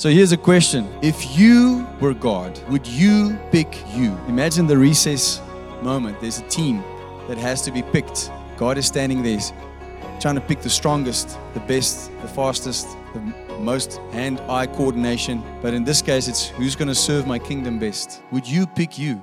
So here's a question. If you were God, would you pick you? Imagine the recess moment. There's a team that has to be picked. God is standing there trying to pick the strongest, the best, the fastest, the most hand-eye coordination. But in this case, it's who's going to serve my kingdom best? Would you pick you?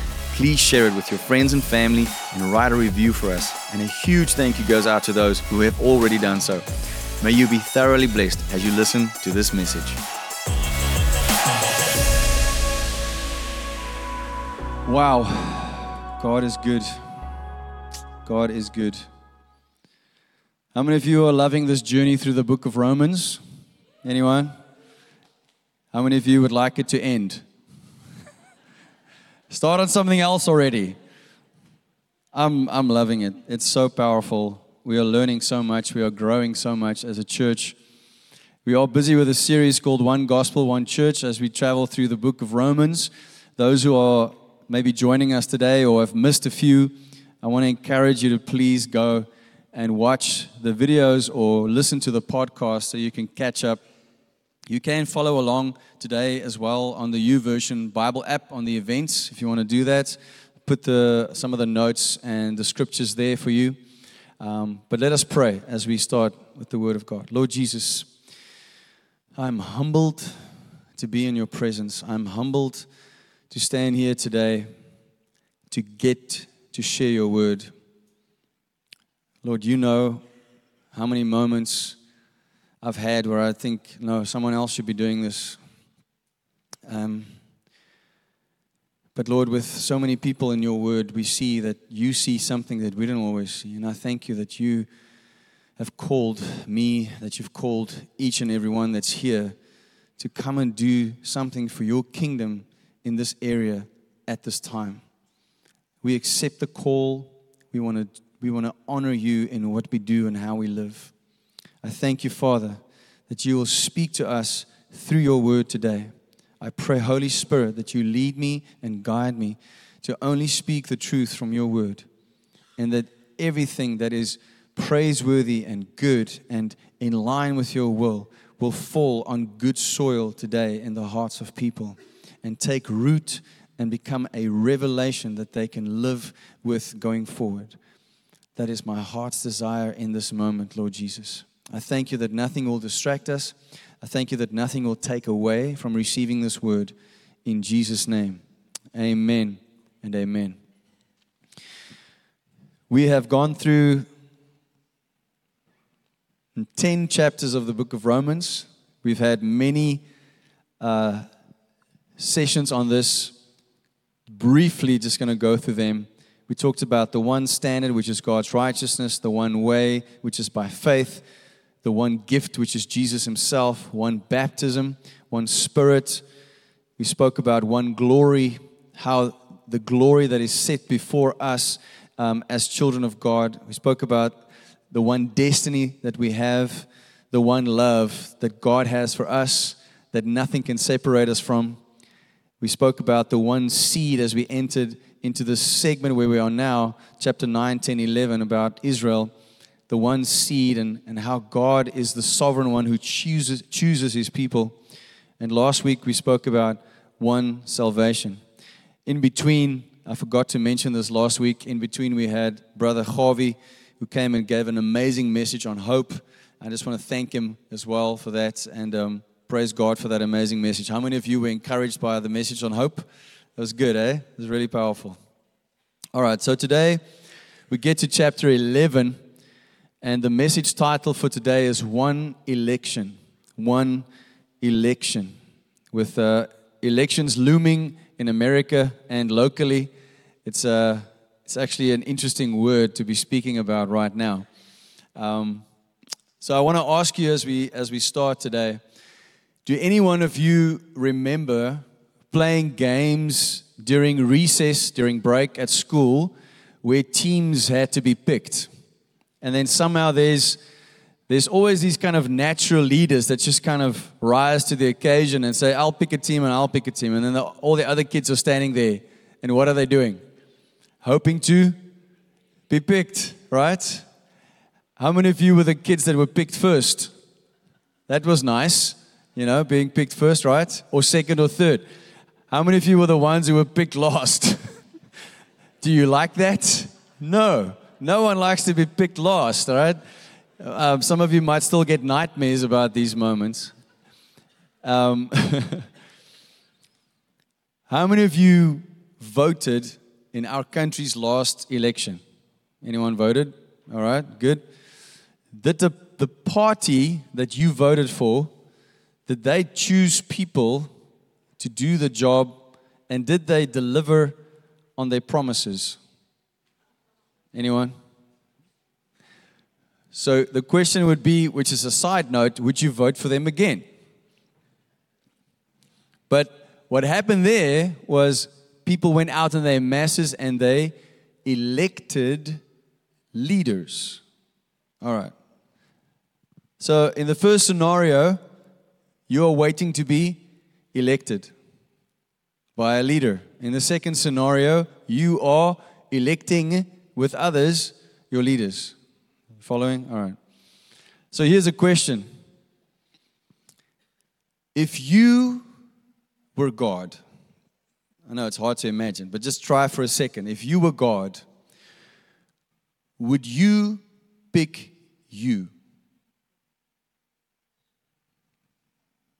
Please share it with your friends and family and write a review for us. And a huge thank you goes out to those who have already done so. May you be thoroughly blessed as you listen to this message. Wow, God is good. God is good. How many of you are loving this journey through the book of Romans? Anyone? How many of you would like it to end? Start on something else already. I'm loving it. It's so powerful. We are learning so much. We are growing so much as a church. We are busy with a series called One Gospel, One Church as we travel through the book of Romans. Those who are maybe joining us today or have missed a few, I want to encourage you to please go and watch the videos or listen to the podcast so you can catch up. You can follow along today as well on the YouVersion Bible app on the events if you want to do that. Put some of the notes and the scriptures there for you. But let us pray as we start with the Word of God. Lord Jesus, I'm humbled to be in your presence. I'm humbled to stand here today to get to share your Word. Lord, you know how many moments I've had where I think, no, someone else should be doing this. But Lord, with so many people in your word, we see that you see something that we don't always see. And I thank you that you have called me, that you've called each and every one that's here to come and do something for your kingdom in this area at this time. We accept the call. We want to honor you in what we do and how we live. I thank you, Father, that you will speak to us through your word today. I pray, Holy Spirit, that you lead me and guide me to only speak the truth from your word, and that everything that is praiseworthy and good and in line with your will fall on good soil today in the hearts of people and take root and become a revelation that they can live with going forward. That is my heart's desire in this moment, Lord Jesus. I thank you that nothing will distract us. I thank you that nothing will take away from receiving this word. In Jesus' name, amen and amen. We have gone through 10 chapters of the book of Romans. We've had many sessions on this. Briefly, just going to go through them. We talked about the one standard, which is God's righteousness, the one way, which is by faith, the one gift, which is Jesus himself, one baptism, one spirit. We spoke about one glory, how the glory that is set before us as children of God. We spoke about the one destiny that we have, the one love that God has for us that nothing can separate us from. We spoke about the one seed as we entered into this segment where we are now, chapter 9, 10, 11, about Israel. The one seed and how God is the sovereign one who chooses his people. And last week we spoke about one salvation. In between, I forgot to mention this last week, in between we had Brother Javi who came and gave an amazing message on hope. I just want to thank him as well for that and praise God for that amazing message. How many of you were encouraged by the message on hope? That was good, eh? It was really powerful. All right, so today we get to chapter 11. And the message title for today is One Election, with elections looming in America and locally. It's actually an interesting word to be speaking about right now. So I want to ask you as we start today, do any one of you remember playing games during recess, during break at school, where teams had to be picked? And then somehow there's always these kind of natural leaders that just kind of rise to the occasion and say, I'll pick a team and I'll pick a team. And then all the other kids are standing there. And what are they doing? Hoping to be picked, right? How many of you were the kids that were picked first? That was nice, you know, being picked first, right? Or second or third. How many of you were the ones who were picked last? Do you like that? No. No one likes to be picked last, all right? Some of you might still get nightmares about these moments. How many of you voted in our country's last election? Anyone voted? All right, good. Did the party that you voted for, did they choose people to do the job, and did they deliver on their promises? Anyone? So the question would be, which is a side note, would you vote for them again? But what happened there was people went out in their masses and they elected leaders. All right. So in the first scenario, you are waiting to be elected by a leader. In the second scenario, you are electing with others your leaders. Following? All right. So here's a question. If you were God, I know it's hard to imagine, but just try for a second. If you were God, would you pick you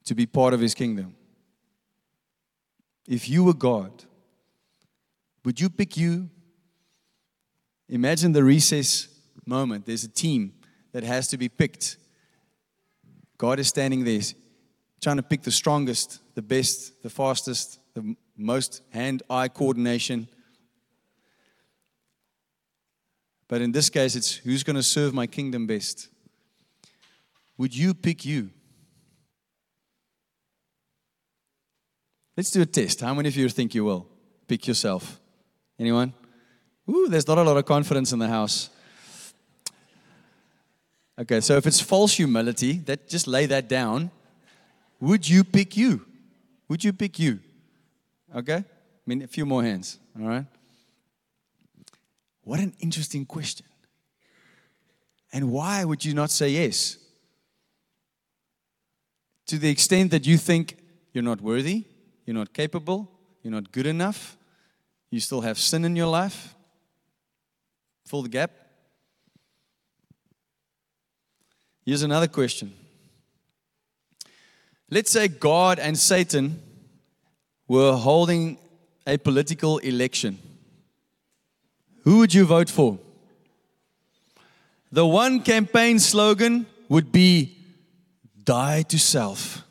to be part of His kingdom? If you were God, would you pick you? Imagine the recess moment. There's a team that has to be picked. God is standing there trying to pick the strongest, the best, the fastest, the most hand-eye coordination. But in this case, it's who's going to serve my kingdom best. Would you pick you? Let's do a test. How many of you think you will pick yourself? Anyone? Ooh, there's not a lot of confidence in the house. Okay, so if it's false humility, that just lay that down. Would you pick you? Would you pick you? Okay? I mean, a few more hands, all right? What an interesting question. And why would you not say yes? To the extent that you think you're not worthy, you're not capable, you're not good enough, you still have sin in your life. Fill the gap. Here's another question. Let's say God and Satan were holding a political election. Who would you vote for? The one campaign slogan would be, die to self,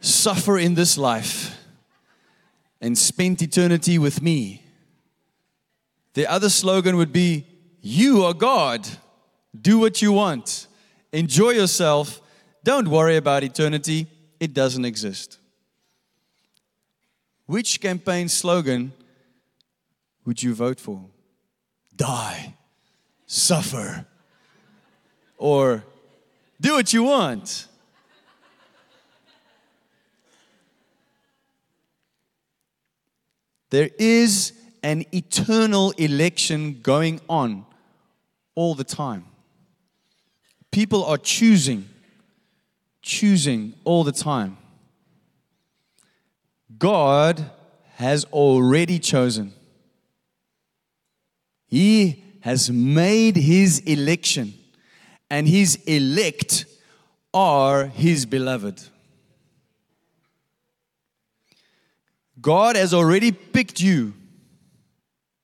suffer in this life, and spend eternity with me. The other slogan would be, you are God, do what you want, enjoy yourself, don't worry about eternity, it doesn't exist. Which campaign slogan would you vote for? Die, suffer, or do what you want. There is an eternal election going on all the time. People are choosing all the time. God has already chosen. He has made His election, and His elect are His beloved. God has already picked you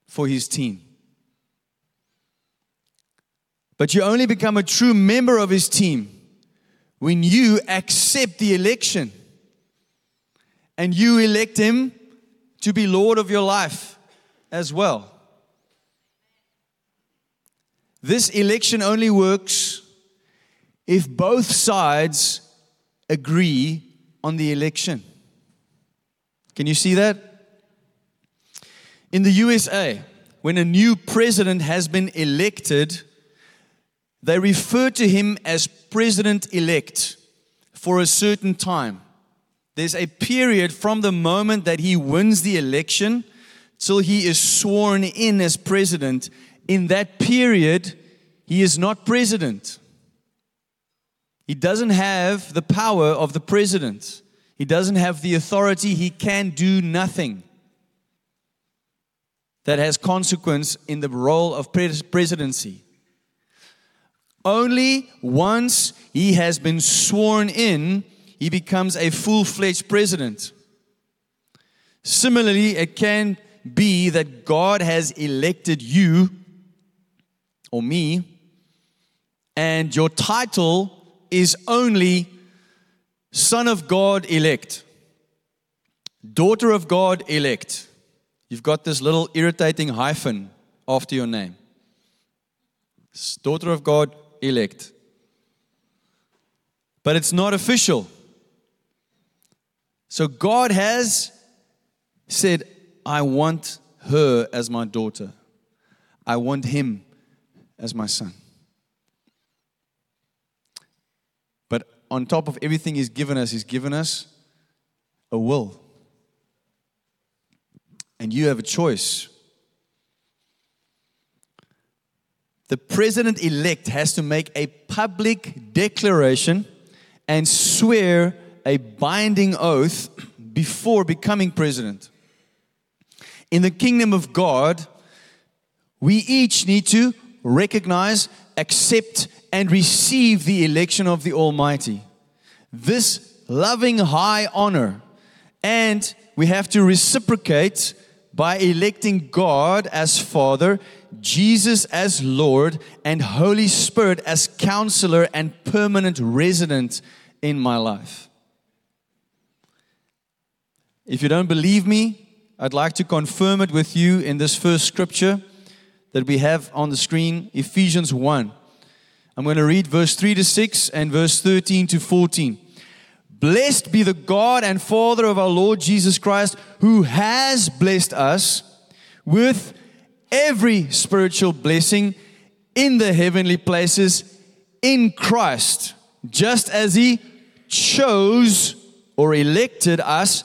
for His team. But you only become a true member of His team when you accept the election and you elect Him to be Lord of your life as well. This election only works if both sides agree on the election. Can you see that? In the USA, when a new president has been elected, they refer to him as president-elect for a certain time. There's a period from the moment that he wins the election till he is sworn in as president. In that period, he is not president. He doesn't have the power of the president. He doesn't have the authority. He can do nothing that has consequence in the role of presidency. Only once he has been sworn in, he becomes a full-fledged president. Similarly, it can be that God has elected you or me, and your title is only Son of God elect, Daughter of God elect. You've got this little irritating hyphen after your name. It's Daughter of God elect. But it's not official. So God has said, I want her as my daughter. I want him as my son. But on top of everything He's given us a will. And you have a choice. The president-elect has to make a public declaration and swear a binding oath before becoming president. In the kingdom of God, we each need to recognize, accept, and receive the election of the Almighty. This loving high honor, and we have to reciprocate by electing God as Father, Jesus as Lord, and Holy Spirit as Counselor and permanent resident in my life. If you don't believe me, I'd like to confirm it with you in this first scripture that we have on the screen, Ephesians 1. I'm going to read verse 3 to 6 and verse 13 to 14. Blessed be the God and Father of our Lord Jesus Christ, who has blessed us with every spiritual blessing in the heavenly places in Christ, just as He chose or elected us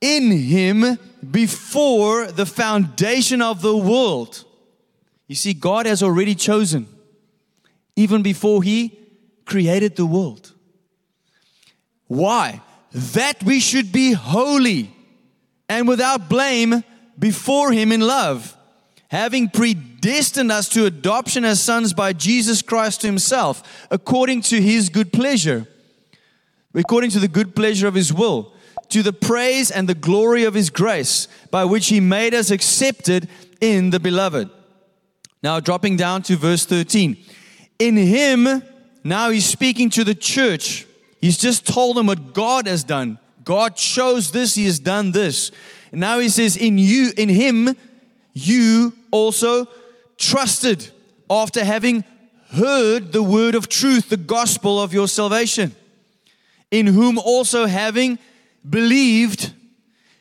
in Him before the foundation of the world. You see, God has already chosen, even before He created the world. Why? That we should be holy and without blame before Him in love, having predestined us to adoption as sons by Jesus Christ Himself, according to His good pleasure, according to the good pleasure of His will, to the praise and the glory of His grace, by which He made us accepted in the Beloved. Now dropping down to verse 13. In Him, now He's speaking to the church. He's just told them what God has done. God chose this, He has done this. And now He says, in Him, you also trusted after having heard the word of truth, the gospel of your salvation, in whom also having believed,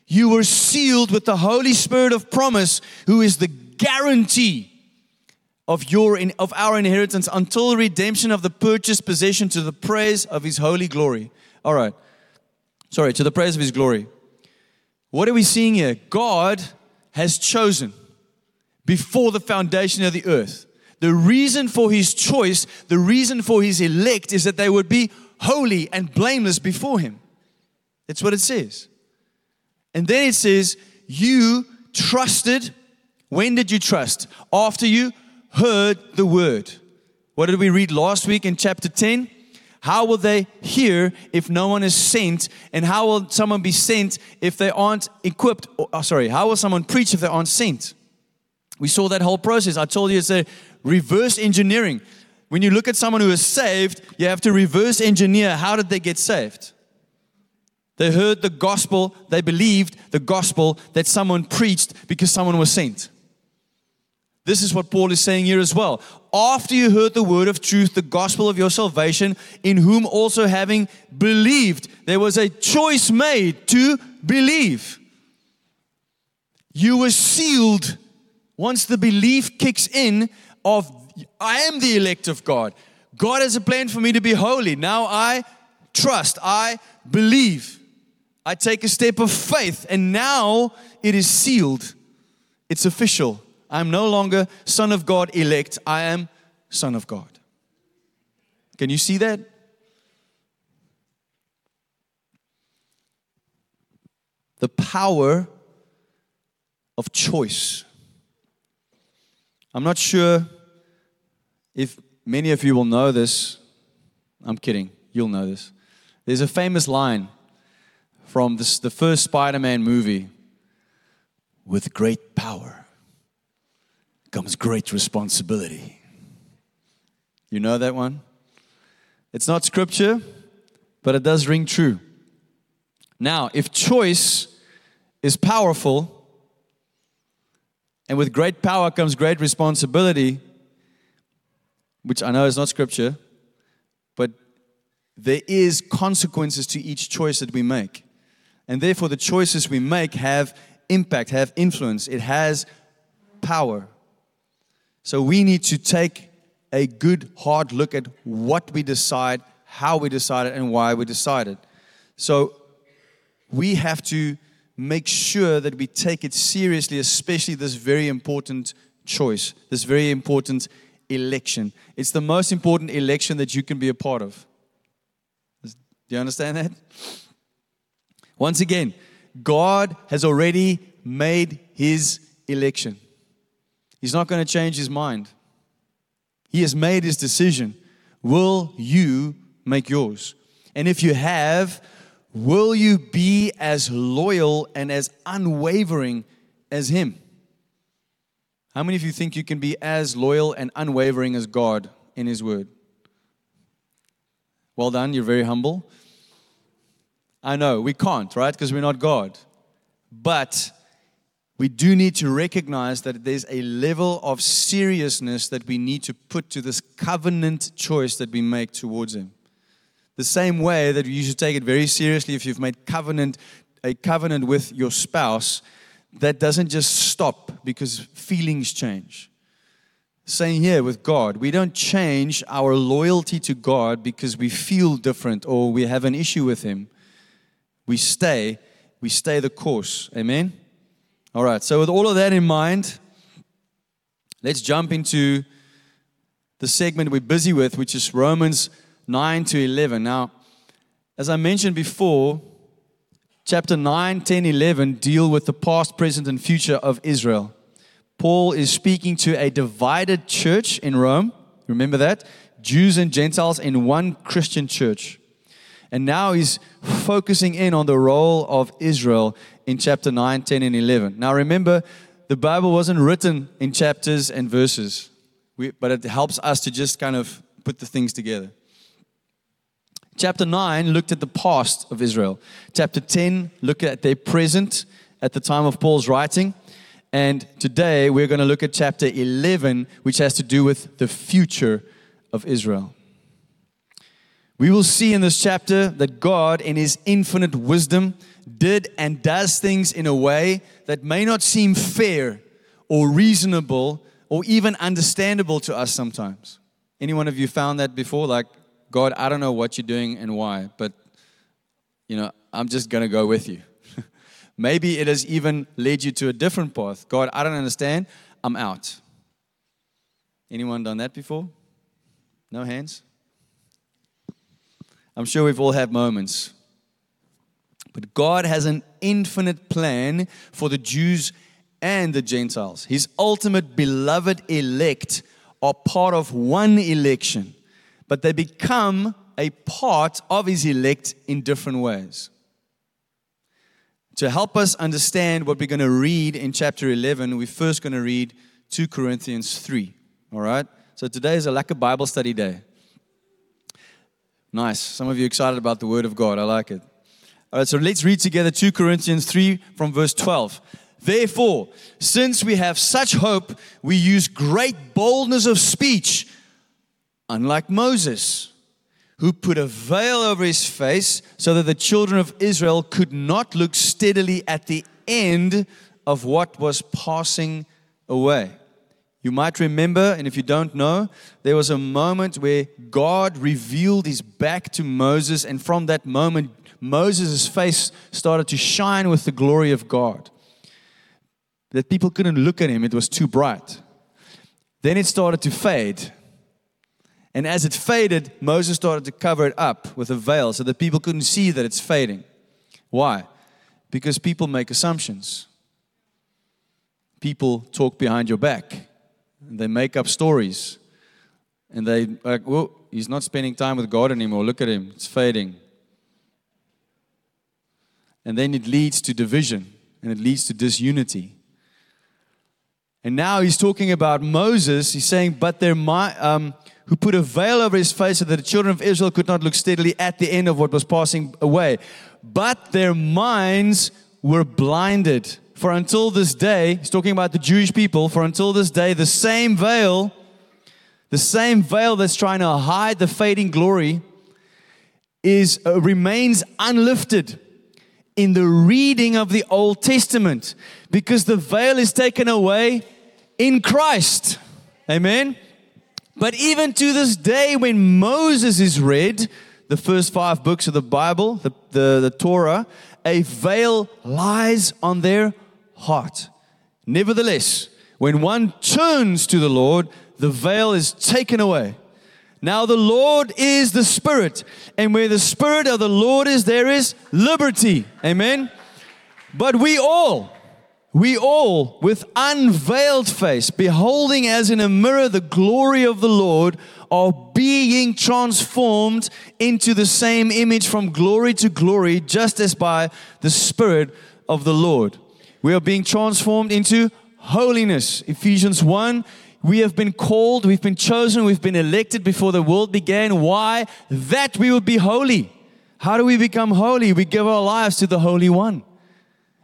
you were sealed with the Holy Spirit of promise, who is the guarantee of our inheritance until redemption of the purchased possession to the praise of His holy glory. All right. Sorry, to the praise of His glory. What are we seeing here? God has chosen before the foundation of the earth. The reason for His choice, the reason for His elect, is that they would be holy and blameless before Him. That's what it says. And then it says, you trusted. When did you trust? After you heard the word. What did we read last week in chapter 10? How will they hear if no one is sent? And how will someone be sent if they aren't equipped? How will someone preach if they aren't sent? We saw that whole process. I told you it's a reverse engineering. When you look at someone who is saved, you have to reverse engineer. How did they get saved? They heard the gospel. They believed the gospel that someone preached because someone was sent. This is what Paul is saying here as well. After you heard the word of truth, the gospel of your salvation, in whom also having believed, there was a choice made to believe. You were sealed once the belief kicks in of, I am the elect of God. God has a plan for me to be holy. Now I trust, I believe. I take a step of faith, and now it is sealed. It's official. I'm no longer son of God elect. I am son of God. Can you see that? The power of choice. I'm not sure if many of you will know this. I'm kidding. You'll know this. There's a famous line from the first Spider-Man movie. With great power comes great responsibility. You know that one? It's not scripture, but it does ring true. Now, if choice is powerful, and with great power comes great responsibility, which I know is not scripture, but there is consequences to each choice that we make. And therefore, the choices we make have impact, have influence. It has power. So we need to take a good hard look at what we decide, how we decide it, and why we decide it. So we have to make sure that we take it seriously, especially this very important choice, this very important election. It's the most important election that you can be a part of. Do you understand that? Once again, God has already made his election. He's not going to change his mind. He has made his decision. Will you make yours? And if you have, will you be as loyal and as unwavering as him? How many of you think you can be as loyal and unwavering as God in his word? Well done, you're very humble. I know, we can't, right? Because we're not God. But we do need to recognize that there's a level of seriousness that we need to put to this covenant choice that we make towards him. The same way that you should take it very seriously if you've made a covenant with your spouse, that doesn't just stop because feelings change. Same here with God. We don't change our loyalty to God because we feel different or we have an issue with him. We stay the course. Amen? All right, so with all of that in mind, let's jump into the segment we're busy with, which is Romans 9 to 11. Now, as I mentioned before, chapter 9, 10, 11 deal with the past, present, and future of Israel. Paul is speaking to a divided church in Rome. Remember that? Jews and Gentiles in one Christian church. And now he's focusing in on the role of Israel in chapter 9, 10, and 11. Now remember, the Bible wasn't written in chapters and verses, but it helps us to just kind of put the things together. Chapter 9 looked at the past of Israel. Chapter 10 looked at their present at the time of Paul's writing. And today we're going to look at chapter 11, which has to do with the future of Israel. We will see in this chapter that God, in his infinite wisdom, did and does things in a way that may not seem fair or reasonable or even understandable to us sometimes. Any one of you found that before? Like, God, I don't know what you're doing and why, but, I'm just going to go with you. Maybe it has even led you to a different path. God, I don't understand. I'm out. Anyone done that before? No hands? I'm sure we've all had moments. But God has an infinite plan for the Jews and the Gentiles. His ultimate beloved elect are part of one election, but they become a part of his elect in different ways. To help us understand what we're going to read in chapter 11, we're first going to read 2 Corinthians 3. All right? So today is like a Bible study day. Nice. Some of you excited about the Word of God. I like it. All right, so let's read together 2 Corinthians 3 from verse 12. Therefore, since we have such hope, we use great boldness of speech, unlike Moses, who put a veil over his face so that the children of Israel could not look steadily at the end of what was passing away. You might remember, and if you don't know, there was a moment where God revealed his back to Moses, and from that moment, Moses' face started to shine with the glory of God. That people couldn't look at him, it was too bright. Then it started to fade. And as it faded, Moses started to cover it up with a veil so that people couldn't see that it's fading. Why? Because people make assumptions. People talk behind your back. And they make up stories. And they like, well, he's not spending time with God anymore. Look at him, it's fading. And then it leads to division. And it leads to disunity. And now he's talking about Moses. He's saying, but they're who put a veil over his face so that the children of Israel could not look steadily at the end of what was passing away. But their minds were blinded. For until this day, he's talking about the Jewish people, for until this day, the same veil that's trying to hide the fading glory remains unlifted in the reading of the Old Testament, because the veil is taken away in Christ. Amen? But even to this day, when Moses is read, the first 5 books of the Bible, the Torah, a veil lies on their heart. Nevertheless, when one turns to the Lord, the veil is taken away. Now the Lord is the Spirit, and where the Spirit of the Lord is, there is liberty. Amen? But we all, with unveiled face, beholding as in a mirror the glory of the Lord, are being transformed into the same image from glory to glory, just as by the Spirit of the Lord. We are being transformed into holiness. Ephesians 1. We have been called, we've been chosen, we've been elected before the world began. Why? That we would be holy. How do we become holy? We give our lives to the Holy One.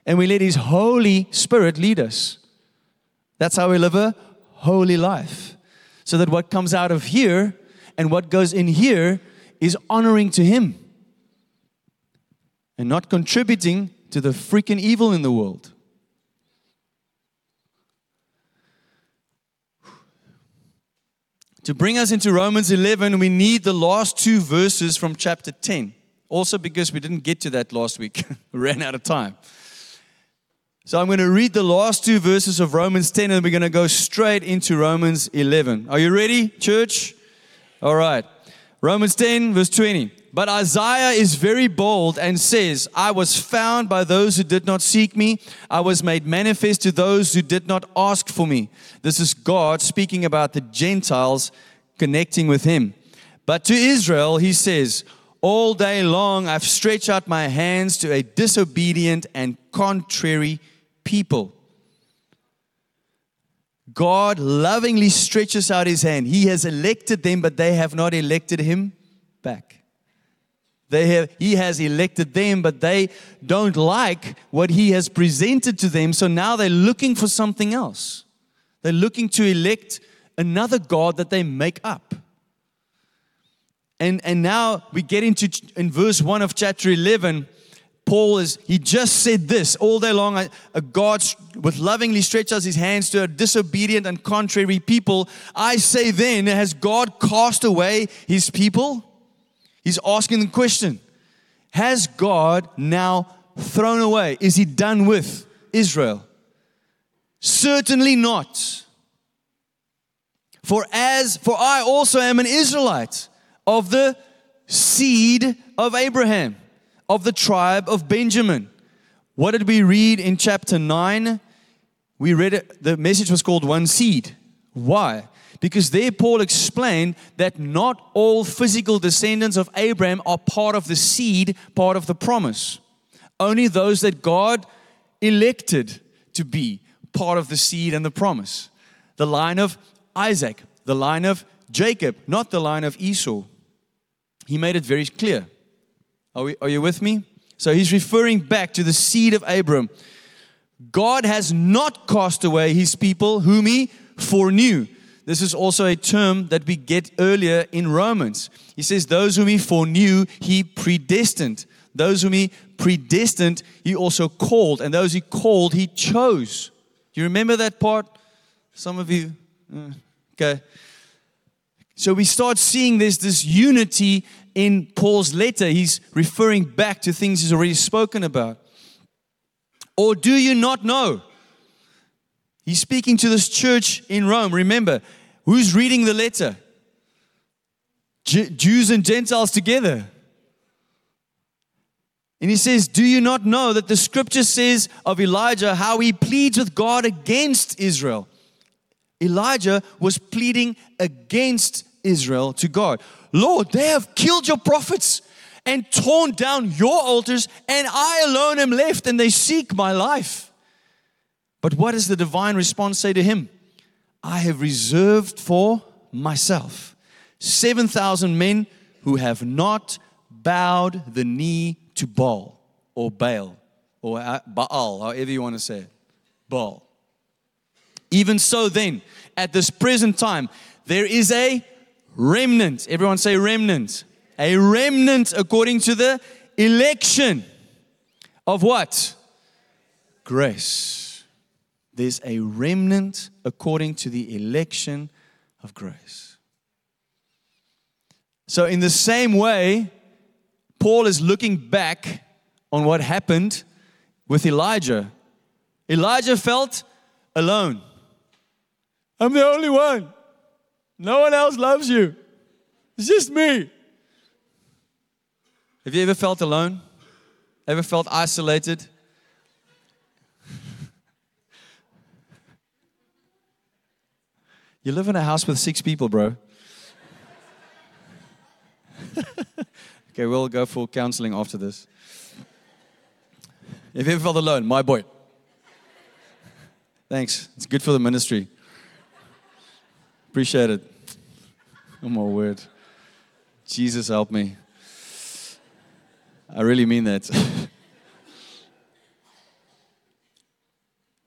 And we let His Holy Spirit lead us. That's how we live a holy life. So that what comes out of here and what goes in here is honoring to Him. And not contributing to the freaking evil in the world. To bring us into Romans 11, we need the last 2 verses from chapter 10. Also because we didn't get to that last week. We ran out of time. So I'm going to read the last 2 verses of Romans 10 and we're going to go straight into Romans 11. Are you ready, church? All right. Romans 10, verse 20. But Isaiah is very bold and says, I was found by those who did not seek me. I was made manifest to those who did not ask for me. This is God speaking about the Gentiles connecting with Him. But to Israel, He says, all day long I've stretched out my hands to a disobedient and contrary people. God lovingly stretches out His hand. He has elected them, but they have not elected Him back. He has elected them, but they don't like what He has presented to them. So now they're looking for something else. They're looking to elect another God that they make up. And now we get into in verse 1 of chapter 11. Paul he just said this all day long. A God with lovingly stretches His hands to a disobedient and contrary people. I say then, has God cast away His people? He's asking the question, has God now thrown away? Is He done with Israel? Certainly not. For I also am an Israelite of the seed of Abraham, of the tribe of Benjamin. What did we read in chapter 9? We read it, the message was called One Seed. Why? Because there Paul explained that not all physical descendants of Abraham are part of the seed, part of the promise. Only those that God elected to be part of the seed and the promise. The line of Isaac, the line of Jacob, not the line of Esau. He made it very clear. Are you with me? So he's referring back to the seed of Abraham. God has not cast away his people whom he foreknew. This is also a term that we get earlier in Romans. He says, those whom he foreknew, he predestined. Those whom he predestined, he also called. And those he called, he chose. Do you remember that part? Some of you? Okay. So we start seeing this unity in Paul's letter. He's referring back to things he's already spoken about. Or do you not know? He's speaking to this church in Rome. Remember, who's reading the letter? Jews and Gentiles together. And he says, do you not know that the scripture says of Elijah how he pleads with God against Israel? Elijah was pleading against Israel to God. Lord, they have killed your prophets and torn down your altars, and I alone am left, and they seek my life. But what does the divine response say to him? I have reserved for myself 7,000 men who have not bowed the knee to Baal, or Baal, or Baal, however you want to say it, Baal. Even so then, at this present time, there is a remnant. Everyone say remnant. A remnant according to the election of what? Grace. There's a remnant according to the election of grace. So in the same way, Paul is looking back on what happened with Elijah. Elijah felt alone. I'm the only one. No one else loves you. It's just me. Have you ever felt alone? Ever felt isolated? You live in a house with 6 people, bro. Okay, we'll go for counseling after this. Have you ever felt alone? My boy. Thanks. It's good for the ministry. Appreciate it. Oh my word. Jesus help me. I really mean that.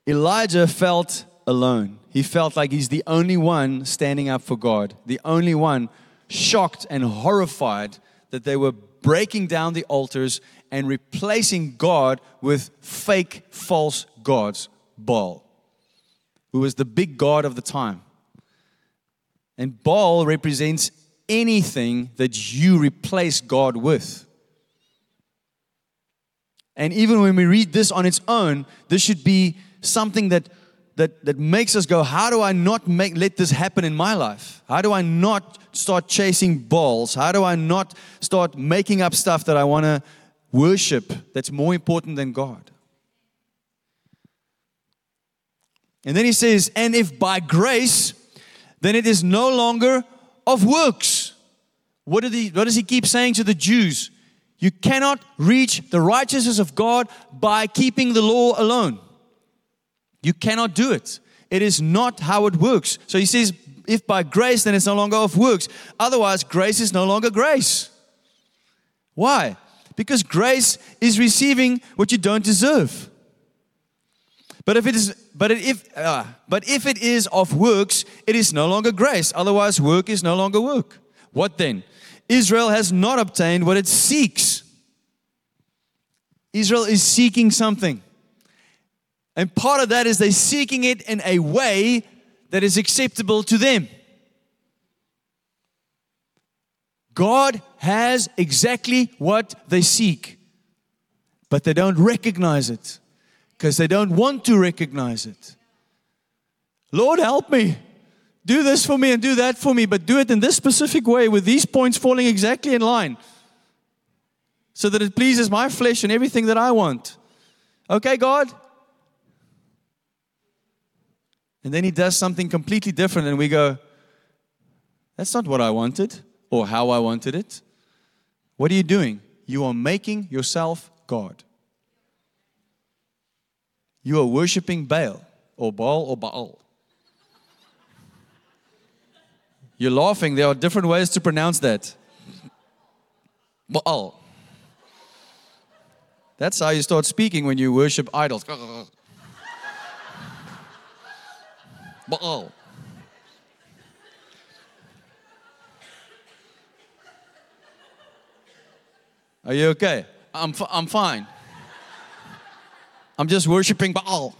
Elijah felt alone. He felt like he's the only one standing up for God. The only one shocked and horrified that they were breaking down the altars and replacing God with fake, false gods. Baal, who was the big god of the time. And Baal represents anything that you replace God with. And even when we read this on its own, this should be something that makes us go, how do I not let this happen in my life? How do I not start chasing Baals? How do I not start making up stuff that I want to worship that's more important than God? And then he says, and if by grace, then it is no longer of works. What does he keep saying to the Jews? You cannot reach the righteousness of God by keeping the law alone. You cannot do it. It is not how it works. So he says, if by grace, then it's no longer of works. Otherwise, grace is no longer grace. Why? Because grace is receiving what you don't deserve. But if it is of works, it is no longer grace. Otherwise, work is no longer work. What then? Israel has not obtained what it seeks. Israel is seeking something. And part of that is they're seeking it in a way that is acceptable to them. God has exactly what they seek, but they don't recognize it. Because they don't want to recognize it. Lord, help me. Do this for me and do that for me, but do it in this specific way with these points falling exactly in line so that it pleases my flesh and everything that I want. Okay, God? And then he does something completely different and we go, that's not what I wanted or how I wanted it. What are you doing? You are making yourself God. You are worshiping Baal, or Baal, or Baal. You're laughing. There are different ways to pronounce that. Baal. That's how you start speaking when you worship idols. Baal. Are you okay? I'm fine. I'm just worshiping Baal.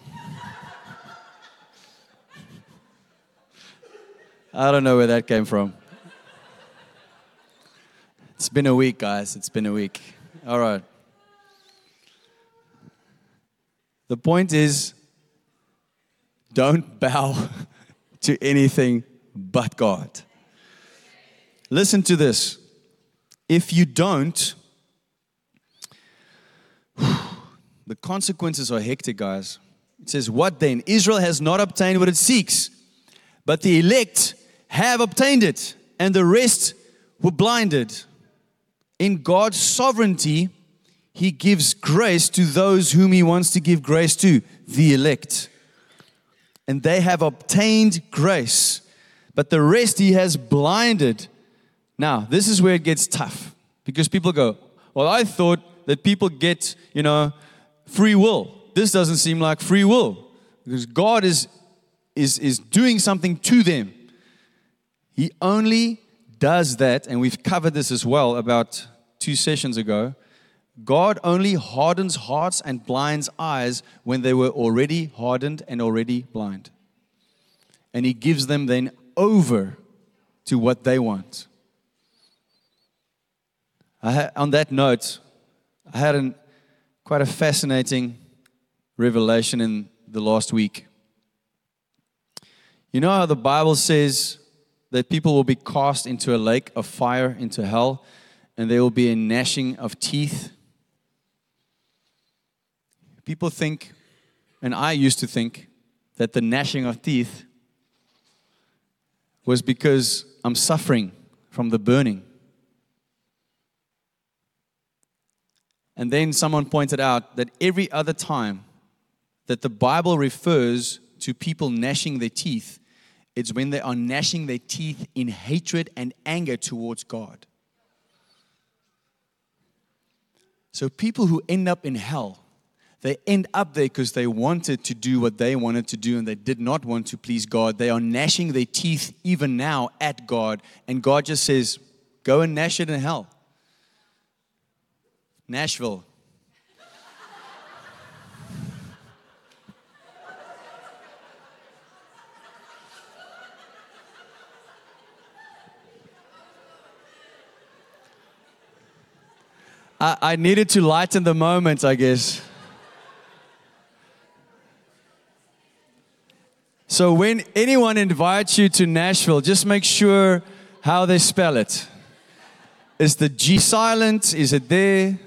I don't know where that came from. It's been a week, guys. It's been a week. All right. The point is, don't bow to anything but God. Listen to this. If you don't, the consequences are hectic, guys. It says, what then? Israel has not obtained what it seeks, but the elect have obtained it, and the rest were blinded. In God's sovereignty, He gives grace to those whom He wants to give grace to, the elect. And they have obtained grace, but the rest He has blinded. Now, this is where it gets tough, because people go, well, I thought that people get, free will. This doesn't seem like free will, because God is doing something to them. He only does that, and we've covered this as well about 2 sessions ago. God only hardens hearts and blinds eyes when they were already hardened and already blind. And He gives them then over to what they want. On that note, I had quite a fascinating revelation in the last week. You know how the Bible says that people will be cast into a lake of fire, into hell, and there will be a gnashing of teeth? People think, and I used to think, that the gnashing of teeth was because I'm suffering from the burning. And then someone pointed out that every other time that the Bible refers to people gnashing their teeth, it's when they are gnashing their teeth in hatred and anger towards God. So people who end up in hell, they end up there because they wanted to do what they wanted to do and they did not want to please God. They are gnashing their teeth even now at God. And God just says, go and gnash it in hell. Nashville. I needed to lighten the moment, I guess. So when anyone invites you to Nashville, just make sure how they spell it. Is the G silent? Is it there?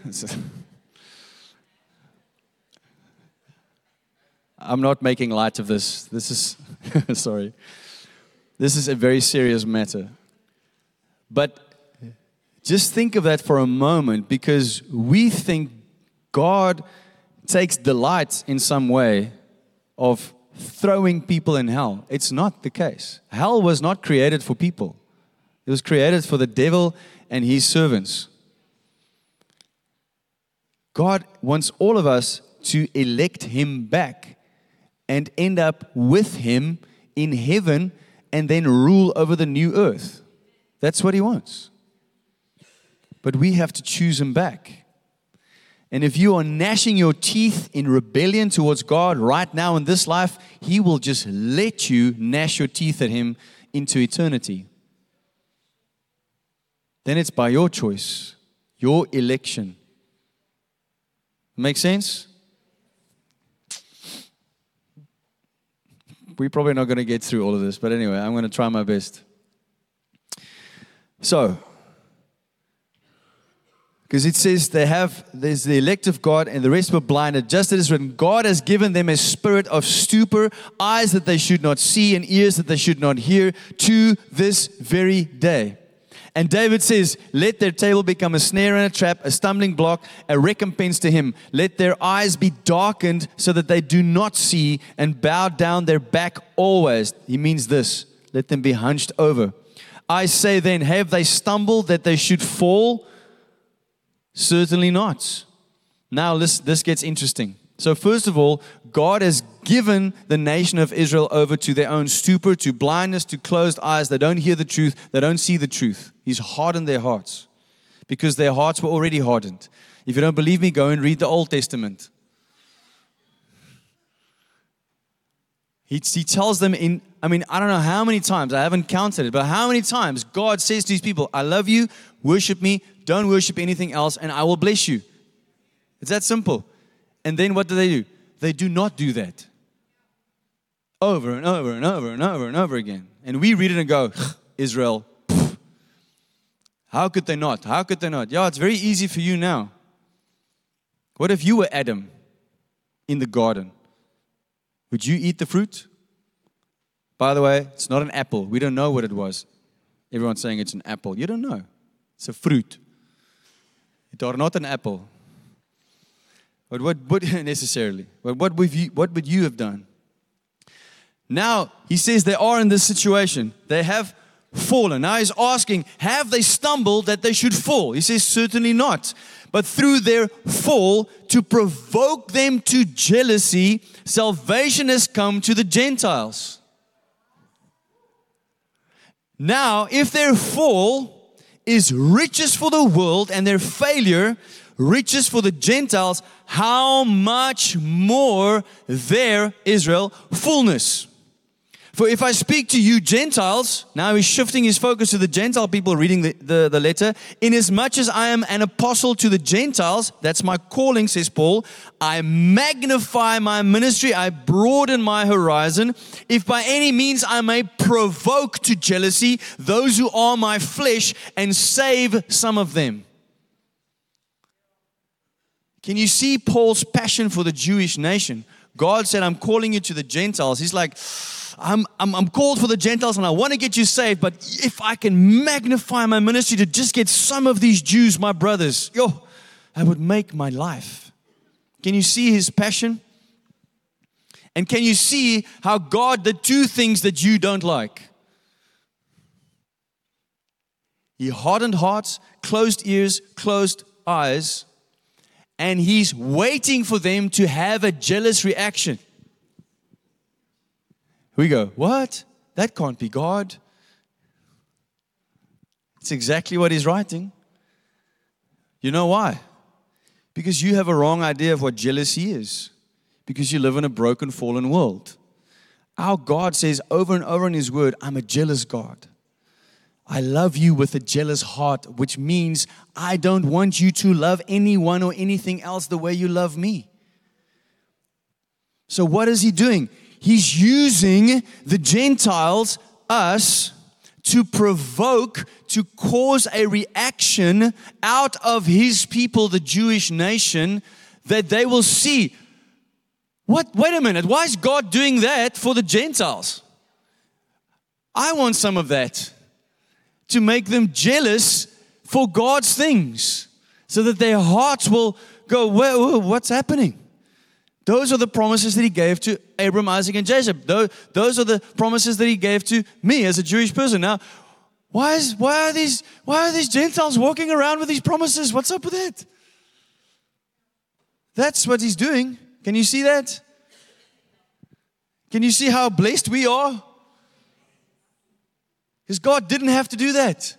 I'm not making light of this. This is, sorry. This is a very serious matter. But just think of that for a moment, because we think God takes delight in some way of throwing people in hell. It's not the case. Hell was not created for people. It was created for the devil and his servants. God wants all of us to elect Him back and end up with Him in heaven and then rule over the new earth. That's what He wants. But we have to choose Him back. And if you are gnashing your teeth in rebellion towards God right now in this life, He will just let you gnash your teeth at Him into eternity. Then it's by your choice, your election. Make sense? We're probably not going to get through all of this, but anyway, I'm going to try my best. So, because it says there's the elect of God and the rest were blinded. Just as it is written, God has given them a spirit of stupor, eyes that they should not see and ears that they should not hear to this very day. And David says, let their table become a snare and a trap, a stumbling block, a recompense to him. Let their eyes be darkened so that they do not see and bow down their back always. He means this, let them be hunched over. I say then, have they stumbled that they should fall? Certainly not. Now, this gets interesting. So first of all, God has given the nation of Israel over to their own stupor, to blindness, to closed eyes. They don't hear the truth. They don't see the truth. He's hardened their hearts because their hearts were already hardened. If you don't believe me, go and read the Old Testament. He tells them I don't know how many times, I haven't counted it, but how many times God says to his people, I love you, worship me, don't worship anything else, and I will bless you. It's that simple. And then what do? They do not do that. Over and over and over and over and over again. And we read it and go, Israel, pff. How could they not? How could they not? Yeah, it's very easy for you now. What if you were Adam in the garden? Would you eat the fruit? By the way, it's not an apple. We don't know what it was. Everyone's saying it's an apple. You don't know. It's a fruit. It are not an apple. But what would you have done? Now, he says they are in this situation. They have fallen. Now he's asking, have they stumbled that they should fall? He says, certainly not. But through their fall, to provoke them to jealousy, salvation has come to the Gentiles. Now, if their fall is riches for the world and their failure riches for the Gentiles, how much more their, Israel, fullness? For if I speak to you Gentiles, now he's shifting his focus to the Gentile people reading the letter, inasmuch as I am an apostle to the Gentiles, that's my calling, says Paul, I magnify my ministry, I broaden my horizon, if by any means I may provoke to jealousy those who are my flesh and save some of them. Can you see Paul's passion for the Jewish nation? God said, I'm calling you to the Gentiles. He's like, I'm called for the Gentiles and I want to get you saved, but if I can magnify my ministry to just get some of these Jews, my brothers, that would make my life. Can you see his passion? And can you see how God did two things that you don't like? He hardened hearts, closed ears, closed eyes, and he's waiting for them to have a jealous reaction. We go, what? That can't be God. It's exactly what he's writing. You know why? Because you have a wrong idea of what jealousy is. Because you live in a broken, fallen world. Our God says over and over in his word, I'm a jealous God. I love you with a jealous heart, which means I don't want you to love anyone or anything else the way you love me. So what is he doing? He's using the Gentiles, us, to provoke, to cause a reaction out of his people, the Jewish nation, that they will see, what? Wait a minute, why is God doing that for the Gentiles? I want some of that. To make them jealous for God's things, so that their hearts will go, whoa, what's happening? Those are the promises that he gave to Abraham, Isaac, and Jacob. Those are the promises that he gave to me as a Jewish person. Now, why are these Gentiles walking around with these promises? What's up with that? That's what he's doing. Can you see that? Can you see how blessed we are? Because God didn't have to do that.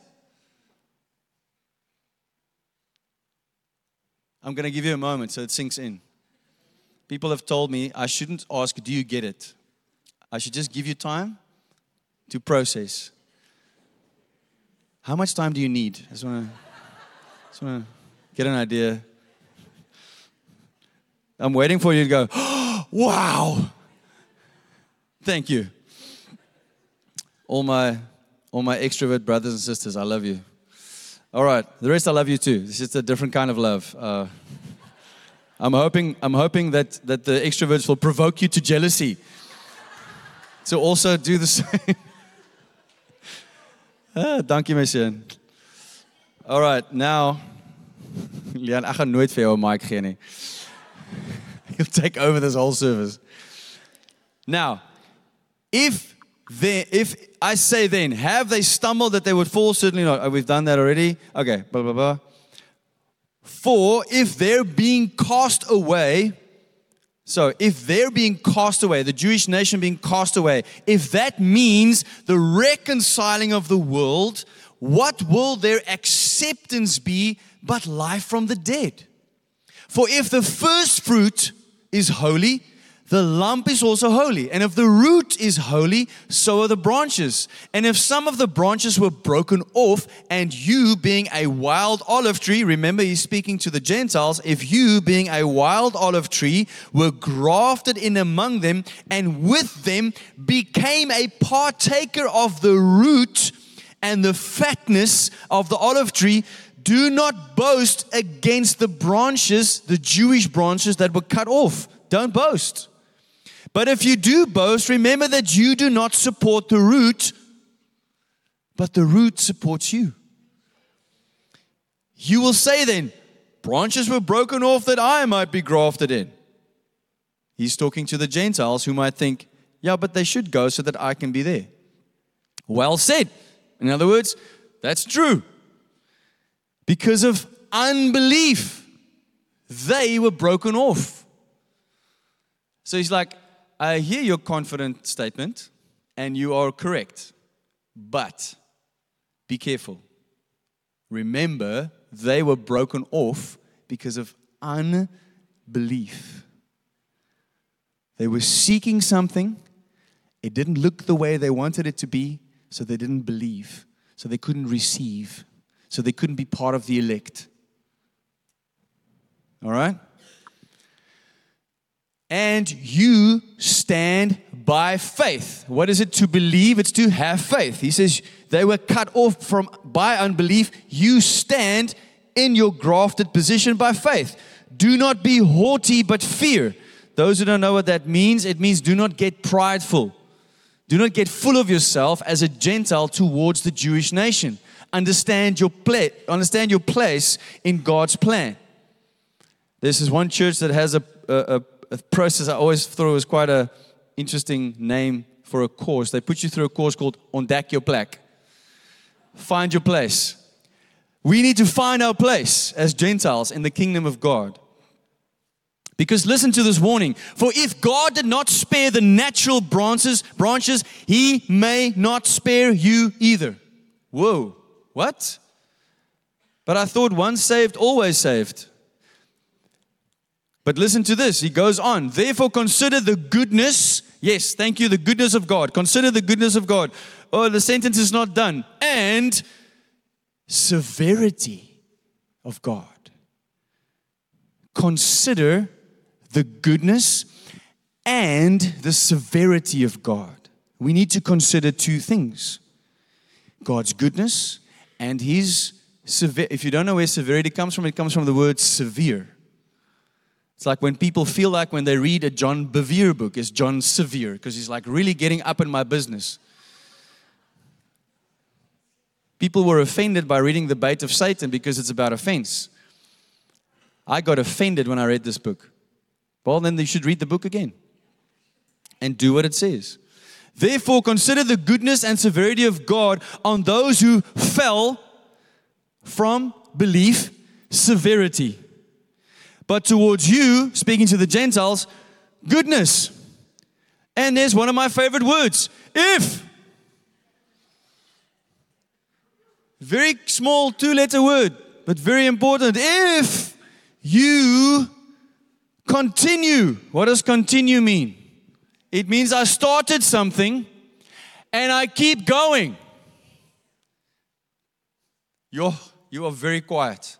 I'm going to give you a moment so it sinks in. People have told me I shouldn't ask, do you get it? I should just give you time to process. How much time do you need? I just want to get an idea. I'm waiting for you to go, oh, wow. Thank you. All my extrovert brothers and sisters, I love you. All right, the rest I love you too. This is a different kind of love. I'm hoping that the extroverts will provoke you to jealousy. So also do the same. Dankie my seun. All right, now, Leon, ek gaan nooit vir jou 'n mic gee nie. He'll take over this whole service. Now, if I say then, have they stumbled that they would fall? Certainly not. We've done that already. Okay, blah, blah, blah. For if they're being cast away, So if they're being cast away, the Jewish nation being cast away, if that means the reconciling of the world, what will their acceptance be but life from the dead? For if the first fruit is holy, the lump is also holy. And if the root is holy, so are the branches. And if some of the branches were broken off, and you being a wild olive tree, remember he's speaking to the Gentiles, if you being a wild olive tree were grafted in among them, and with them became a partaker of the root and the fatness of the olive tree, do not boast against the branches, the Jewish branches that were cut off. Don't boast. But if you do boast, remember that you do not support the root, but the root supports you. You will say then, branches were broken off that I might be grafted in. He's talking to the Gentiles who might think, yeah, but they should go so that I can be there. Well said. In other words, that's true. Because of unbelief, they were broken off. So he's like, I hear your confident statement, and you are correct. But be careful. Remember, they were broken off because of unbelief. They were seeking something. It didn't look the way they wanted it to be, so they didn't believe. So they couldn't receive. So they couldn't be part of the elect. All right? And you stand by faith. What is it to believe? It's to have faith. He says they were cut off from by unbelief. You stand in your grafted position by faith. Do not be haughty, but fear. Those who don't know what that means, it means do not get prideful. Do not get full of yourself as a Gentile towards the Jewish nation. Understand your place in God's plan. This is one church that has a process I always thought was quite an interesting name for a course. They put you through a course called Ontdek Jou Plek. Find your place. We need to find our place as Gentiles in the kingdom of God. Because listen to this warning. For if God did not spare the natural branches, He may not spare you either. Whoa. What? But I thought once saved, always saved. But listen to this. He goes on. Therefore, consider the goodness. Yes, thank you. The goodness of God. Consider the goodness of God. Oh, the sentence is not done. And severity of God. Consider the goodness and the severity of God. We need to consider two things. God's goodness. And His severe, if you don't know where severity comes from, it comes from the word severe. It's like when people feel like when they read a John Bevere book, it's John Severe, because he's like really getting up in my business. People were offended by reading The Bait of Satan because it's about offense. I got offended when I read this book. Well, then they should read the book again and do what it says. Therefore, consider the goodness and severity of God on those who fell from belief, severity. But towards you, speaking to the Gentiles, goodness. And there's one of my favorite words, if. Very small two-letter word, but very important. If you continue. What does continue mean? It means I started something and I keep going. You are very quiet.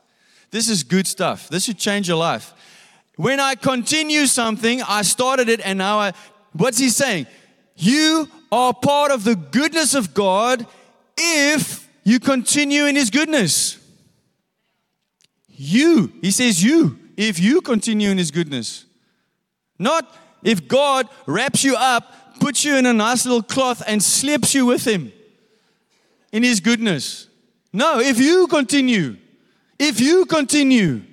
This is good stuff. This should change your life. When I continue something, I started it and now what's he saying? You are part of the goodness of God if you continue in His goodness. You, he says you, if you continue in His goodness. Not if God wraps you up, puts you in a nice little cloth and slips you with Him in His goodness. No, if you continue,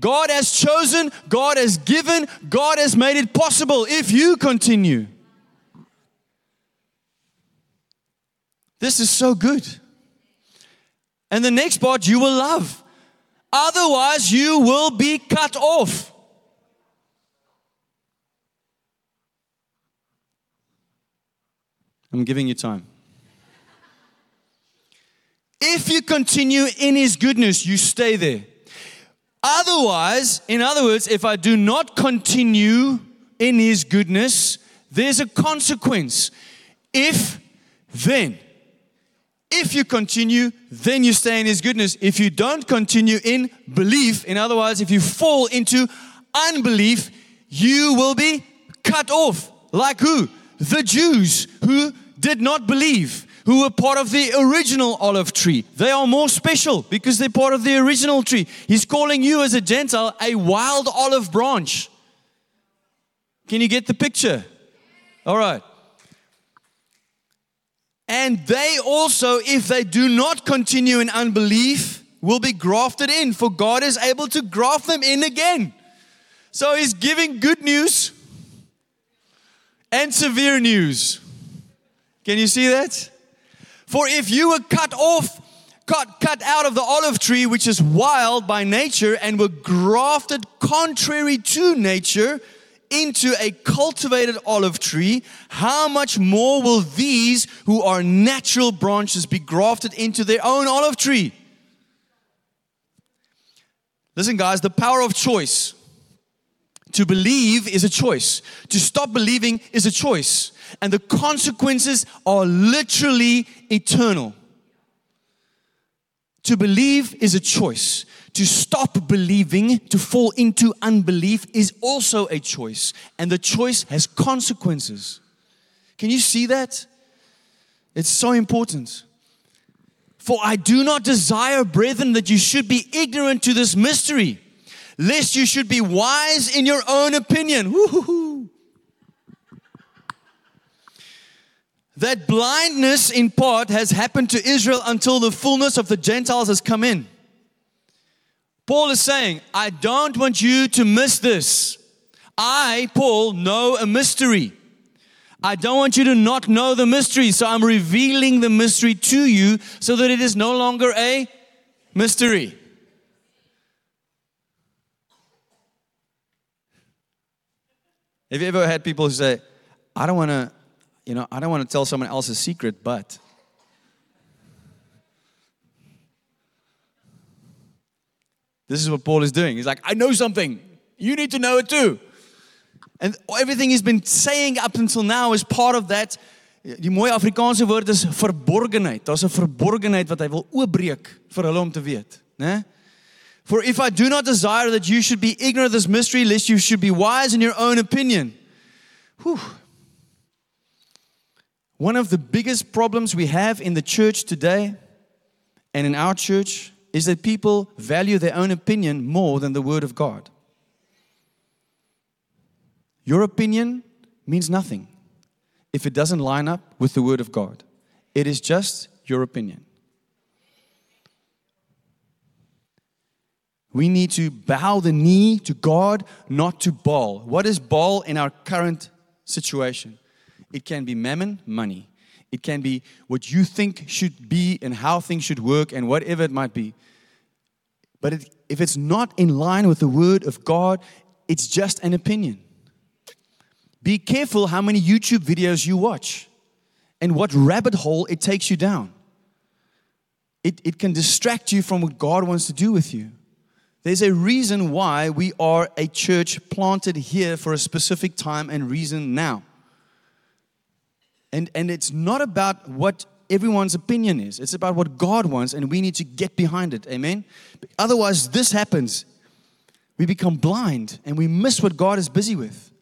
God has chosen, God has given, God has made it possible if you continue. This is so good. And the next part, you will love. Otherwise, you will be cut off. I'm giving you time. If you continue in his goodness, you stay there. Otherwise, in other words, if I do not continue in his goodness, there's a consequence. If, then. If you continue, then you stay in his goodness. If you don't continue in belief, in other words, if you fall into unbelief, you will be cut off. Like who? The Jews who did not believe, who were part of the original olive tree. They are more special because they're part of the original tree. He's calling you as a Gentile a wild olive branch. Can you get the picture? All right. And they also, if they do not continue in unbelief, will be grafted in, for God is able to graft them in again. So he's giving good news and severe news. Can you see that? For if you were cut out of the olive tree, which is wild by nature, and were grafted contrary to nature into a cultivated olive tree, how much more will these who are natural branches be grafted into their own olive tree? Listen, guys, the power of choice. To believe is a choice. To stop believing is a choice. And the consequences are literally eternal. To believe is a choice. To stop believing, to fall into unbelief, is also a choice. And the choice has consequences. Can you see that? It's so important. For I do not desire, brethren, that you should be ignorant to this mystery, lest you should be wise in your own opinion. Woo-hoo-hoo. That blindness in part has happened to Israel until the fullness of the Gentiles has come in. Paul is saying, I don't want you to miss this. I, Paul, know a mystery. I don't want you to not know the mystery. So I'm revealing the mystery to you so that it is no longer a mystery. Have you ever had people who say, I don't want to tell someone else's secret, but... This is what Paul is doing. He's like, I know something. You need to know it too. And everything he's been saying up until now is part of that. Die mooie Afrikaanse woord is verborgenheid. Daar's 'n verborgenheid wat hy wil oopbreek vir hulle om te weet, né? For if I do not desire that you should be ignorant of this mystery, lest you should be wise in your own opinion. Whew. One of the biggest problems we have in the church today and in our church is that people value their own opinion more than the Word of God. Your opinion means nothing if it doesn't line up with the Word of God. It is just your opinion. We need to bow the knee to God, not to Baal. What is Baal in our current situation? It can be mammon, money. It can be what you think should be and how things should work and whatever it might be. But if it's not in line with the Word of God, it's just an opinion. Be careful how many YouTube videos you watch and what rabbit hole it takes you down. It can distract you from what God wants to do with you. There's a reason why we are a church planted here for a specific time and reason now. And it's not about what everyone's opinion is. It's about what God wants, and we need to get behind it. Amen? But otherwise, this happens. We become blind, and we miss what God is busy with.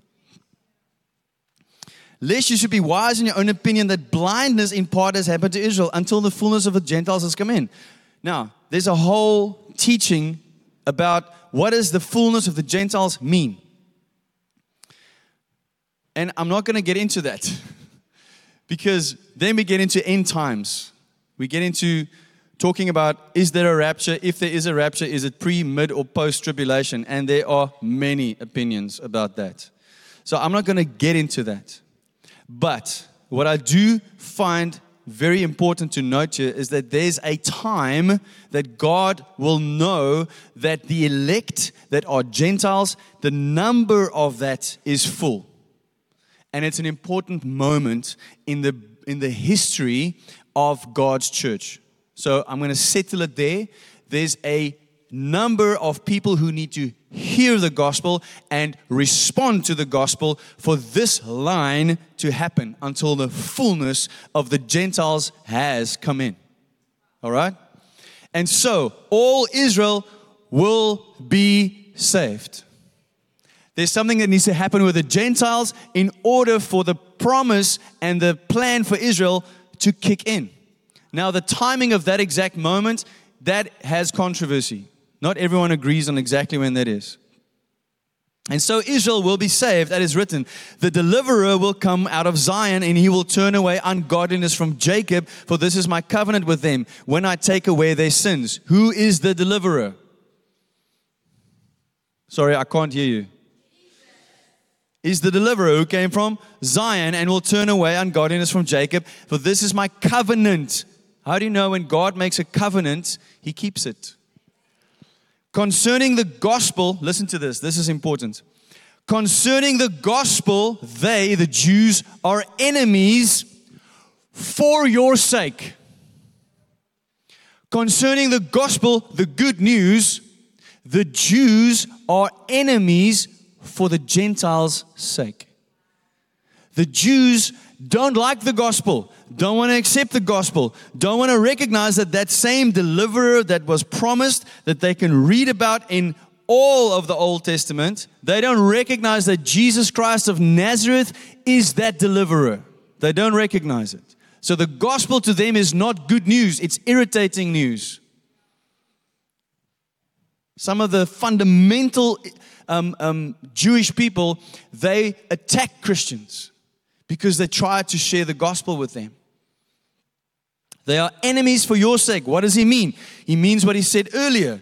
Lest you should be wise in your own opinion, that blindness in part has happened to Israel until the fullness of the Gentiles has come in. Now, there's a whole teaching about what does the fullness of the Gentiles mean. And I'm not going to get into that. Because then we get into end times. We get into talking about, is there a rapture? If there is a rapture, is it pre, mid, or post-tribulation? And there are many opinions about that. So I'm not going to get into that. But what I do find very important to note here is that there's a time that God will know that the elect that are Gentiles, the number of that is full. And it's an important moment in the in the history of God's church. So I'm going to settle it there. There's a number of people who need to hear the gospel and respond to the gospel for this line to happen until the fullness of the Gentiles has come in. All right? And so all Israel will be saved. There's something that needs to happen with the Gentiles in order for the promise and the plan for Israel to kick in. Now, the timing of that exact moment, that has controversy. Not everyone agrees on exactly when that is. And so Israel will be saved, that is written. The deliverer will come out of Zion, and he will turn away ungodliness from Jacob, for this is my covenant with them, when I take away their sins. Who is the deliverer? Sorry, I can't hear you. Is the deliverer who came from Zion and will turn away ungodliness from Jacob, for this is my covenant. How do you know when God makes a covenant, he keeps it? Concerning the gospel, listen to this. This is important. Concerning the gospel, they, the Jews, are enemies for your sake. Concerning the gospel, the good news, the Jews are enemies for the Gentiles' sake. The Jews don't like the gospel, don't want to accept the gospel, don't want to recognize that same deliverer that was promised, that they can read about in all of the Old Testament, they don't recognize that Jesus Christ of Nazareth is that deliverer. They don't recognize it. So the gospel to them is not good news, it's irritating news. Some of the fundamental Jewish people, they attack Christians because they try to share the gospel with them. They are enemies for your sake. What does he mean? He means what he said earlier,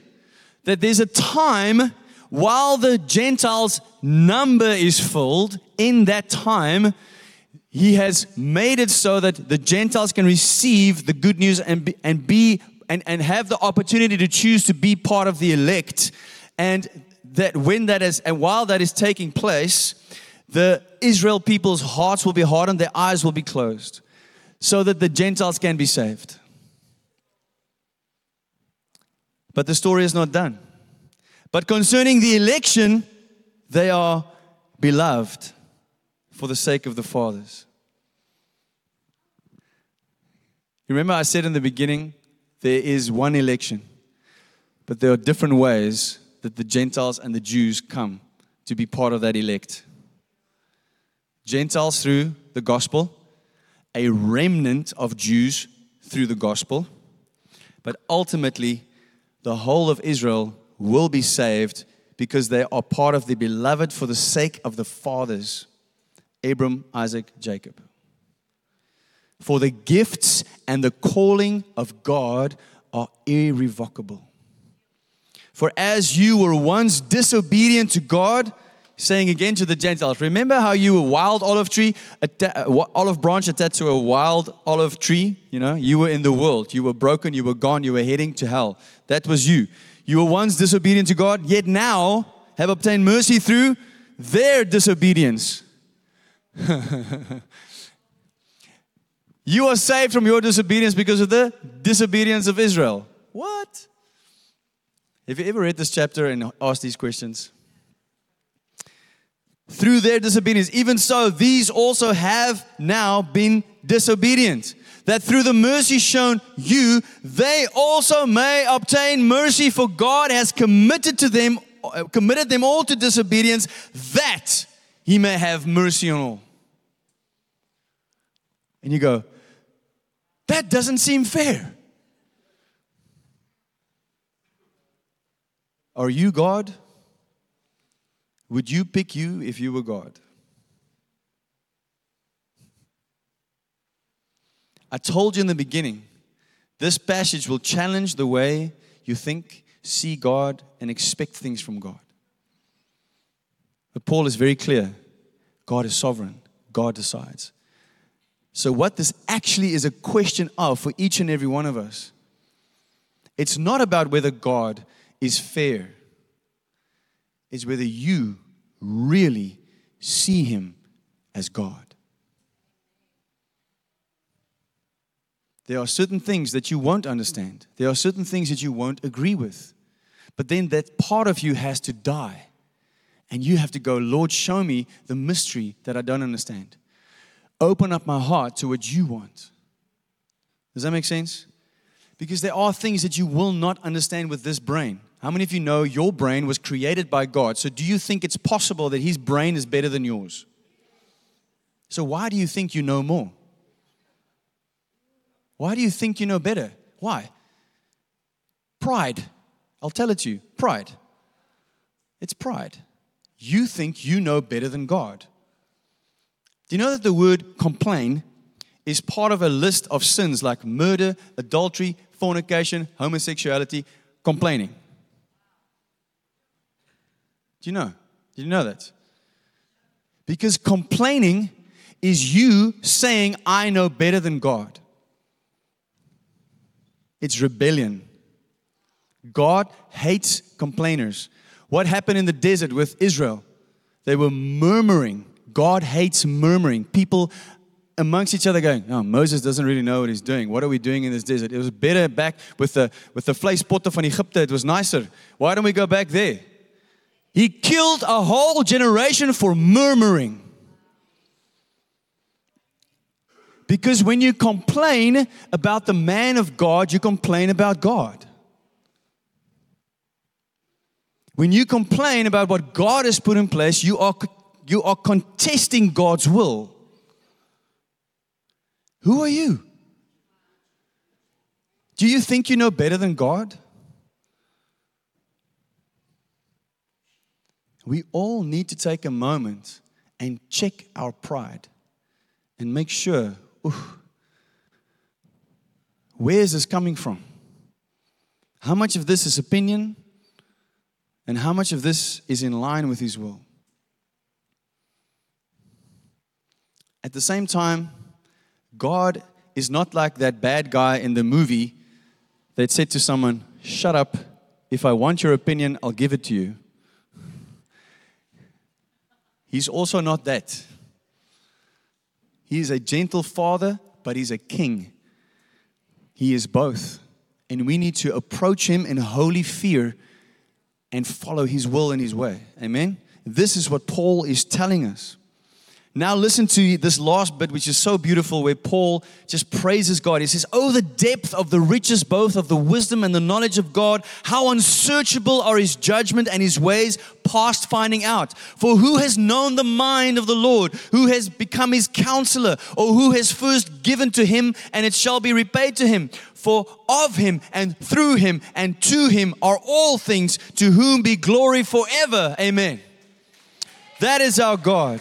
that there's a time while the Gentiles' number is filled, in that time he has made it so that the Gentiles can receive the good news and have the opportunity to choose to be part of the elect. And that when that is, and while that is taking place, the Israel people's hearts will be hardened, their eyes will be closed, so that the Gentiles can be saved. But the story is not done. But concerning the election, they are beloved for the sake of the fathers. Remember, I said in the beginning, there is one election, but there are different ways that the Gentiles and the Jews come to be part of that elect. Gentiles through the gospel, a remnant of Jews through the gospel, but ultimately the whole of Israel will be saved because they are part of the beloved for the sake of the fathers, Abram, Isaac, Jacob. For the gifts and the calling of God are irrevocable. For as you were once disobedient to God, saying again to the Gentiles, remember how you were olive branch attached to a wild olive tree? You know, you were in the world. You were broken. You were gone. You were heading to hell. That was you. You were once disobedient to God, yet now have obtained mercy through their disobedience. You are saved from your disobedience because of the disobedience of Israel. What? Have you ever read this chapter and asked these questions? Through their disobedience, even so, these also have now been disobedient, that through the mercy shown you, they also may obtain mercy, for God has committed them all to disobedience, that he may have mercy on all. And you go, that doesn't seem fair. Are you God? Would you pick you if you were God? I told you in the beginning, this passage will challenge the way you think, see God, and expect things from God. But Paul is very clear. God is sovereign. God decides. So what this actually is a question of for each and every one of us, it's not about whether God is fair, is whether you really see him as God. There are certain things that you won't understand. There are certain things that you won't agree with. But then that part of you has to die. And you have to go, Lord, show me the mystery that I don't understand. Open up my heart to what you want. Does that make sense? Because there are things that you will not understand with this brain. How many of you know your brain was created by God? So do you think it's possible that his brain is better than yours? So why do you think you know more? Why do you think you know better? Why? Pride. I'll tell it to you. Pride. It's pride. You think you know better than God. Do you know that the word complain is part of a list of sins like murder, adultery, fornication, homosexuality, complaining? Do you know? Do you know that? Because complaining is you saying, I know better than God. It's rebellion. God hates complainers. What happened in the desert with Israel? They were murmuring. God hates murmuring. People amongst each other going, oh, Moses doesn't really know what he's doing. What are we doing in this desert? It was better back with the vleespotte van Egypte. It was nicer. Why don't we go back there? He killed a whole generation for murmuring. Because when you complain about the man of God, you complain about God. When you complain about what God has put in place, you are contesting God's will. Who are you? Do you think you know better than God? We all need to take a moment and check our pride and make sure, where is this coming from? How much of this is opinion? And how much of this is in line with his will? At the same time, God is not like that bad guy in the movie that said to someone, shut up, if I want your opinion, I'll give it to you. He's also not that. He is a gentle father, but he's a king. He is both. And we need to approach him in holy fear and follow his will and his way. Amen? This is what Paul is telling us. Now listen to this last bit, which is so beautiful, where Paul just praises God. He says, oh, the depth of the riches, both of the wisdom and the knowledge of God. How unsearchable are his judgment and his ways past finding out. For who has known the mind of the Lord? Who has become his counselor? Or who has first given to him, and it shall be repaid to him? For of him and through him and to him are all things, to whom be glory forever. Amen. That is our God.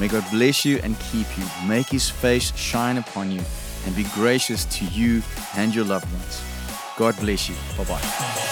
May God bless you and keep you. Make His face shine upon you and be gracious to you and your loved ones. God bless you. Bye-bye.